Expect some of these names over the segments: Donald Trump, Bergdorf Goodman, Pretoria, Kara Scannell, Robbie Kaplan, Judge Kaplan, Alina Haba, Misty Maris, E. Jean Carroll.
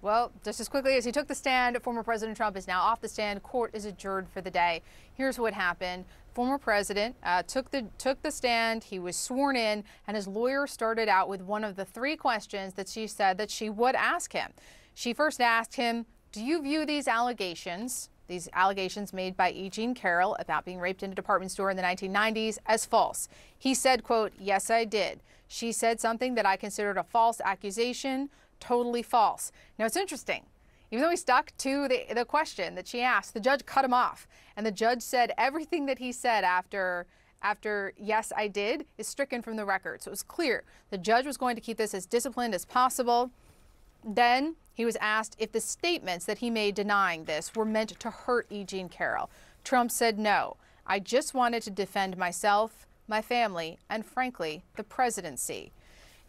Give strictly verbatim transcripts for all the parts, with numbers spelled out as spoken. Well, just as quickly as he took the stand, former President Trump is now off the stand. Court is adjourned for the day. Here's what happened. Former president uh, took the took the stand. He was sworn in, and his lawyer started out with one of the three questions that she said that she would ask him. She first asked him, do you view these allegations, these allegations made by E. Jean Carroll about being raped in a department store in the nineteen nineties, as false? He said, quote, yes, I did. She said something that I considered a false accusation. Totally false. Now, it's interesting. Even though he stuck to the, the question that she asked, the judge cut him off. And the judge said everything that he said after, after yes, I did, is stricken from the record. So it was clear the judge was going to keep this as disciplined as possible. Then he was asked if the statements that he made denying this were meant to hurt E. Jean Carroll. Trump said no. I just wanted to defend myself, my family, and frankly, the presidency.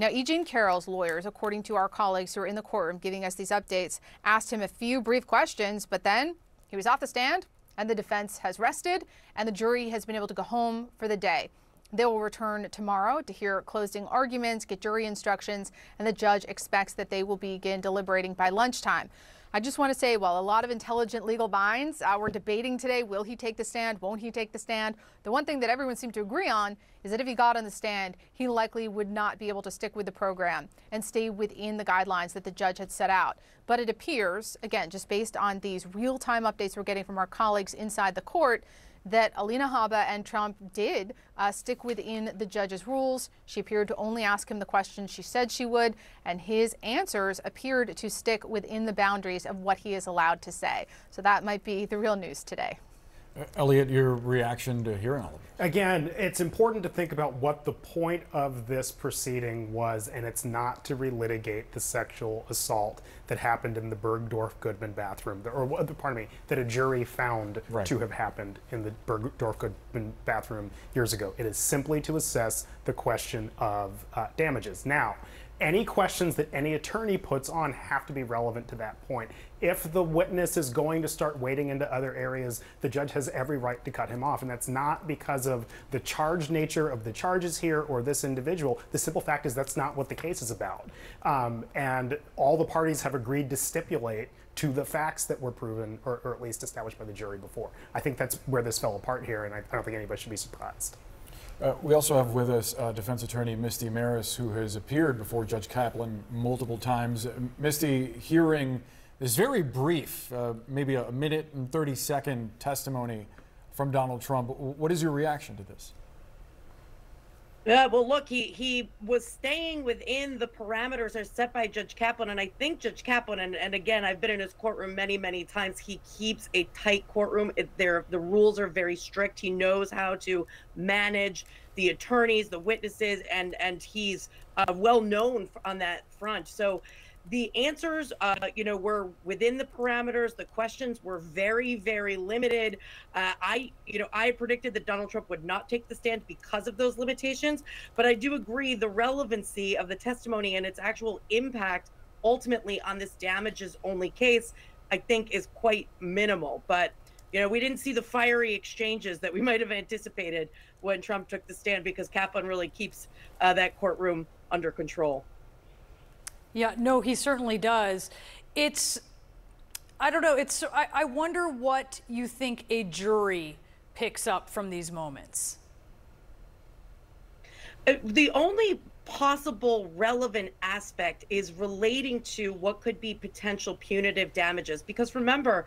Now, E. Jean Carroll's lawyers, according to our colleagues who are in the courtroom giving us these updates, asked him a few brief questions, but then he was off the stand, and the defense has rested, and the jury has been able to go home for the day. They will return tomorrow to hear closing arguments, get jury instructions, and the judge expects that they will begin deliberating by lunchtime. I just want to say, while a lot of intelligent legal minds uh, were debating today, will he take the stand, won't he take the stand, the one thing that everyone seemed to agree on is that if he got on the stand, he likely would not be able to stick with the program and stay within the guidelines that the judge had set out. But it appears, again, just based on these real-time updates we're getting from our colleagues inside the court, that Alina Haba and Trump did uh, stick within the judge's rules. She appeared to only ask him the questions she said she would, and his answers appeared to stick within the boundaries of what he is allowed to say. So that might be the real news today. Uh, Elliot, your reaction to hearing all of this? Again, it's important to think about what the point of this proceeding was, and it's not to relitigate the sexual assault that happened in the Bergdorf Goodman bathroom, or pardon me, that a jury found right. to have happened in the Bergdorf Goodman bathroom years ago. It is simply to assess the question of uh, damages. Now, any questions that any attorney puts on have to be relevant to that point. If the witness is going to start wading into other areas, the judge has every right to cut him off. And that's not because of the charged nature of the charges here or this individual. The simple fact is that's not what the case is about. Um, and all the parties have agreed to stipulate to the facts that were proven, or, or at least established by the jury before. I think that's where this fell apart here, and I, I don't think anybody should be surprised. Uh, we also have with us uh, defense attorney Misty Maris, who has appeared before Judge Kaplan multiple times. Misty, hearing this very brief, uh, maybe a minute and thirty second testimony from Donald Trump, what is your reaction to this? Uh, well, look, he, he was staying within the parameters as set by Judge Kaplan, and I think Judge Kaplan, and, and again, I've been in his courtroom many, many times, he keeps a tight courtroom. It, the rules are very strict. He knows how to manage the attorneys, the witnesses, and, and he's uh, well known on that front. So the answers, uh, you know, were within the parameters. The questions were very, very limited. Uh, I, you know, I predicted that Donald Trump would not take the stand because of those limitations. But I do agree the relevancy of the testimony and its actual impact ultimately on this damages only case, I think, is quite minimal. But, you know, we didn't see the fiery exchanges that we might have anticipated when Trump took the stand, because Kaplan really keeps uh, that courtroom under control. Yeah, no, he certainly does. It's, I don't know, it's, I, I wonder what you think a jury picks up from these moments. The only possible relevant aspect is relating to what could be potential punitive damages, because remember,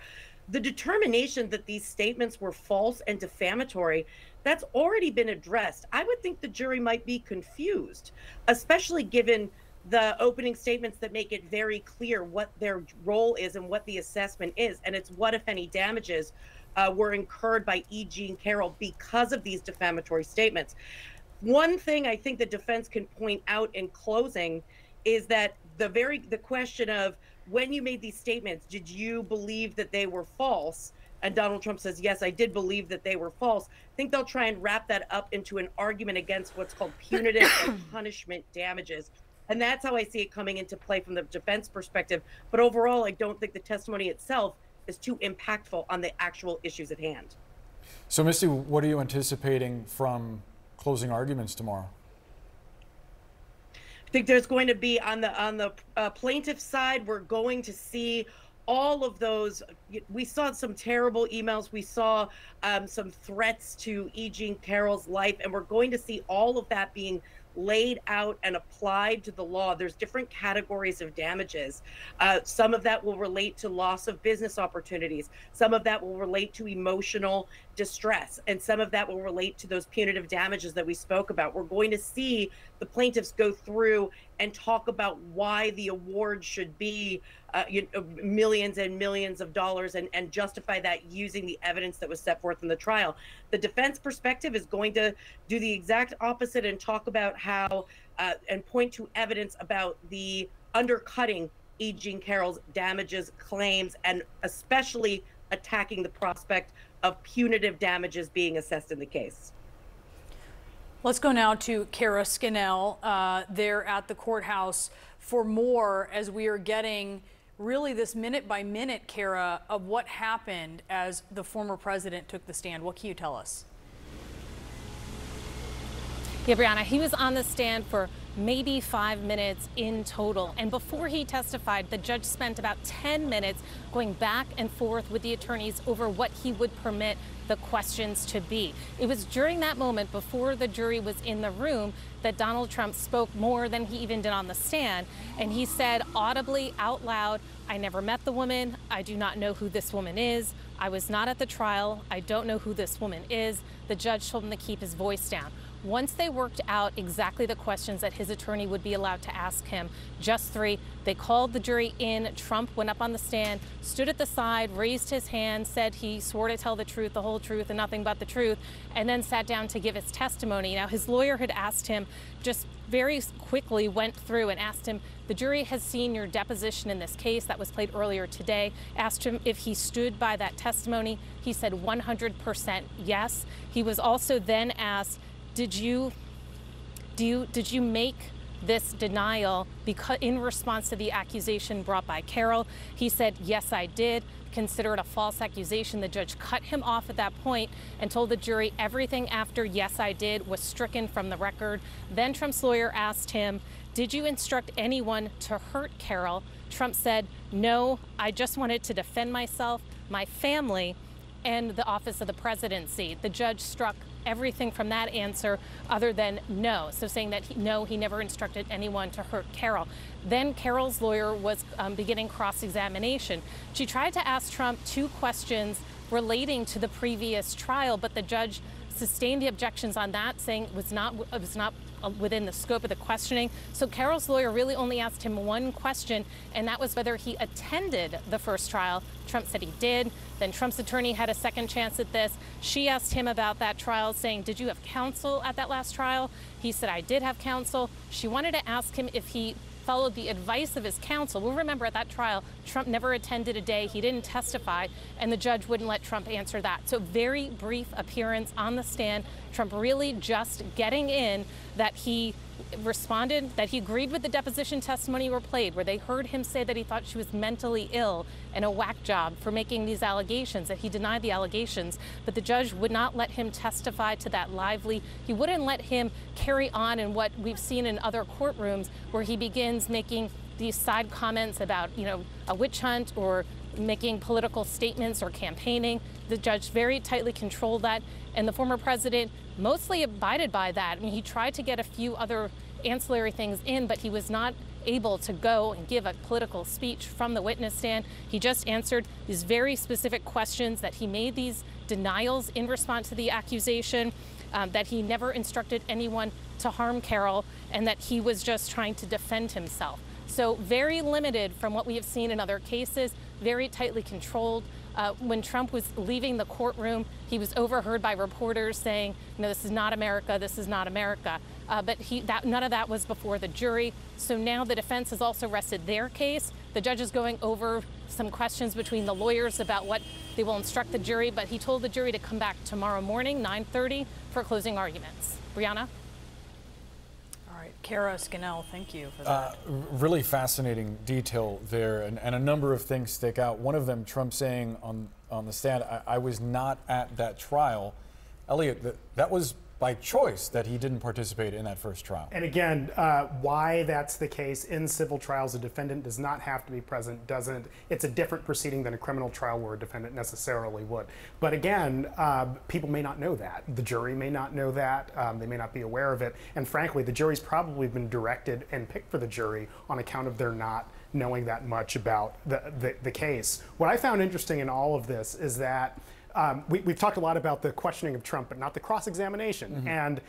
the determination that these statements were false and defamatory, that's already been addressed. I would think the jury might be confused, especially given the opening statements that make it very clear what their role is and what the assessment is, and it's what, if any, damages uh, were incurred by E. Jean Carroll because of these defamatory statements. One thing I think the defense can point out in closing is that the very the question of when you made these statements, did you believe that they were false? And Donald Trump says, yes, I did believe that they were false. I think they'll try and wrap that up into an argument against what's called punitive and punishment damages. And that's how I see it coming into play from the defense perspective. But overall, I don't think the testimony itself is too impactful on the actual issues at hand. So, Misty, what are you anticipating from closing arguments tomorrow? I think there's going to be on the on the uh, plaintiff side, we're going to see all of those. We saw some terrible emails. We saw um, some threats to E. Jean Carroll's life, and we're going to see all of that being laid out and applied to the law. There's different categories of damages. Uh, some of that will relate to loss of business opportunities. Some of that will relate to emotional distress. And some of that will relate to those punitive damages that we spoke about. We're going to see the plaintiffs go through and talk about why the award should be uh, you know, millions and millions of dollars and, and justify that using the evidence that was set forth in the trial. The defense perspective is going to do the exact opposite and talk about how uh, and point to evidence about the undercutting E. Jean Carroll's damages claims, and especially attacking the prospect of punitive damages being assessed in the case. Let's go now to Kara Scannell uh, there at the courthouse for more, as we are getting really this minute by minute, Kara, of what happened as the former president took the stand. What can you tell us? Yeah, Brianna, he was on the stand for maybe five minutes in total. And before he testified, the judge spent about ten minutes going back and forth with the attorneys over what he would permit the questions to be. It was during that moment, before the jury was in the room, that Donald Trump spoke more than he even did on the stand. And he said audibly, out loud, "I never met the woman. I do not know who this woman is. I was not at the trial. I don't know who this woman is." The judge told him to keep his voice down. Once they worked out exactly the questions that his attorney would be allowed to ask him, just three, they called the jury in. Trump went up on the stand, stood at the side, raised his hand, said he swore to tell the truth, the whole truth, and nothing but the truth, and then sat down to give his testimony. Now, his lawyer had asked him, just very quickly went through and asked him, "The jury has seen your deposition in this case that was played earlier today," asked him if he stood by that testimony. He said one hundred percent yes. He was also then asked, Did you, do you, did you make this denial because in response to the accusation brought by Carroll? He said, "Yes, I did." Consider it a false accusation. The judge cut him off at that point and told the jury everything after "yes, I did" was stricken from the record. Then Trump's lawyer asked him, "Did you instruct anyone to hurt Carroll?" Trump said, "No, I just wanted to defend myself, my family, and the office of the presidency." The judge struck everything from that answer other than no. So saying that he, no, he never instructed anyone to hurt Carroll. Then Carroll's lawyer was um, beginning cross-examination. She tried to ask Trump two questions relating to the previous trial, but the judge sustained the objections on that, saying it was not, it was not within the scope of the questioning. So Carroll's lawyer really only asked him one question, and that was whether he attended the first trial. Trump said he did. Then Trump's attorney had a second chance at this. She asked him about that trial, saying, "Did you have counsel at that last trial?" He said, "I did have counsel." She wanted to ask him if he followed the advice of his counsel. We'll remember at that trial, Trump never attended a day. He didn't testify, and the judge wouldn't let Trump answer that. So very brief appearance on the stand. Trump really just getting in that he responded, that he agreed with the deposition testimony were played, where they heard him say that he thought she was mentally ill and a whack job for making these allegations, that he denied the allegations, but the judge would not let him testify to that lively. He wouldn't let him carry on in what we've seen in other courtrooms, where he begins making these side comments about, you know, a witch hunt or making political statements or campaigning. The judge very tightly controlled that, and the former president mostly abided by that. I mean, he tried to get a few other ancillary things in, but he was not able to go and give a political speech from the witness stand. He just answered these very specific questions, that he made these denials in response to the accusation, um, that he never instructed anyone to harm Carroll, and that he was just trying to defend himself. So very limited from what we have seen in other cases, very tightly controlled. Uh, when Trump was leaving the courtroom, he was overheard by reporters saying, "No, this is not America, this is not America." Uh, but he, that, none of that was before the jury. So now the defense has also rested their case. The judge is going over some questions between the lawyers about what they will instruct the jury, but he told the jury to come back tomorrow morning, nine thirty, for closing arguments. Brianna? Kara Scannell, thank you for that. Uh, really fascinating detail there, and, and a number of things stick out. One of them, Trump saying on, on the stand, I, I was not at that trial. Elliot, that, that was by choice that he didn't participate in that first trial. And again, uh, why that's the case in civil trials, a defendant does not have to be present, doesn't, it's a different proceeding than a criminal trial where a defendant necessarily would. But again, uh, people may not know that. The jury may not know that. Um, they may not be aware of it. And frankly, the jury's probably been directed and picked for the jury on account of their not knowing that much about the, the, the case. What I found interesting in all of this is that Um, we, we've talked a lot about the questioning of Trump, but not the cross-examination. Mm-hmm. And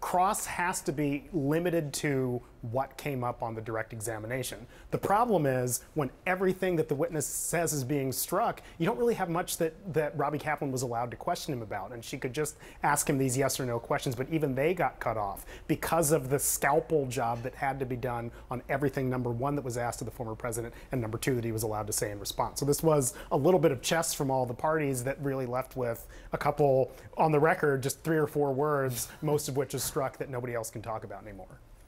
cross has to be limited to what came up on the direct examination. The problem is when everything that the witness says is being struck, you don't really have much that, that Robbie Kaplan was allowed to question him about. And she could just ask him these yes or no questions, but even they got cut off because of the scalpel job that had to be done on everything, number one, that was asked of the former president, and number two, that he was allowed to say in response. So this was a little bit of chess from all the parties that really left with a couple on the record, just three or four words, most of which is struck that nobody else can talk about anymore.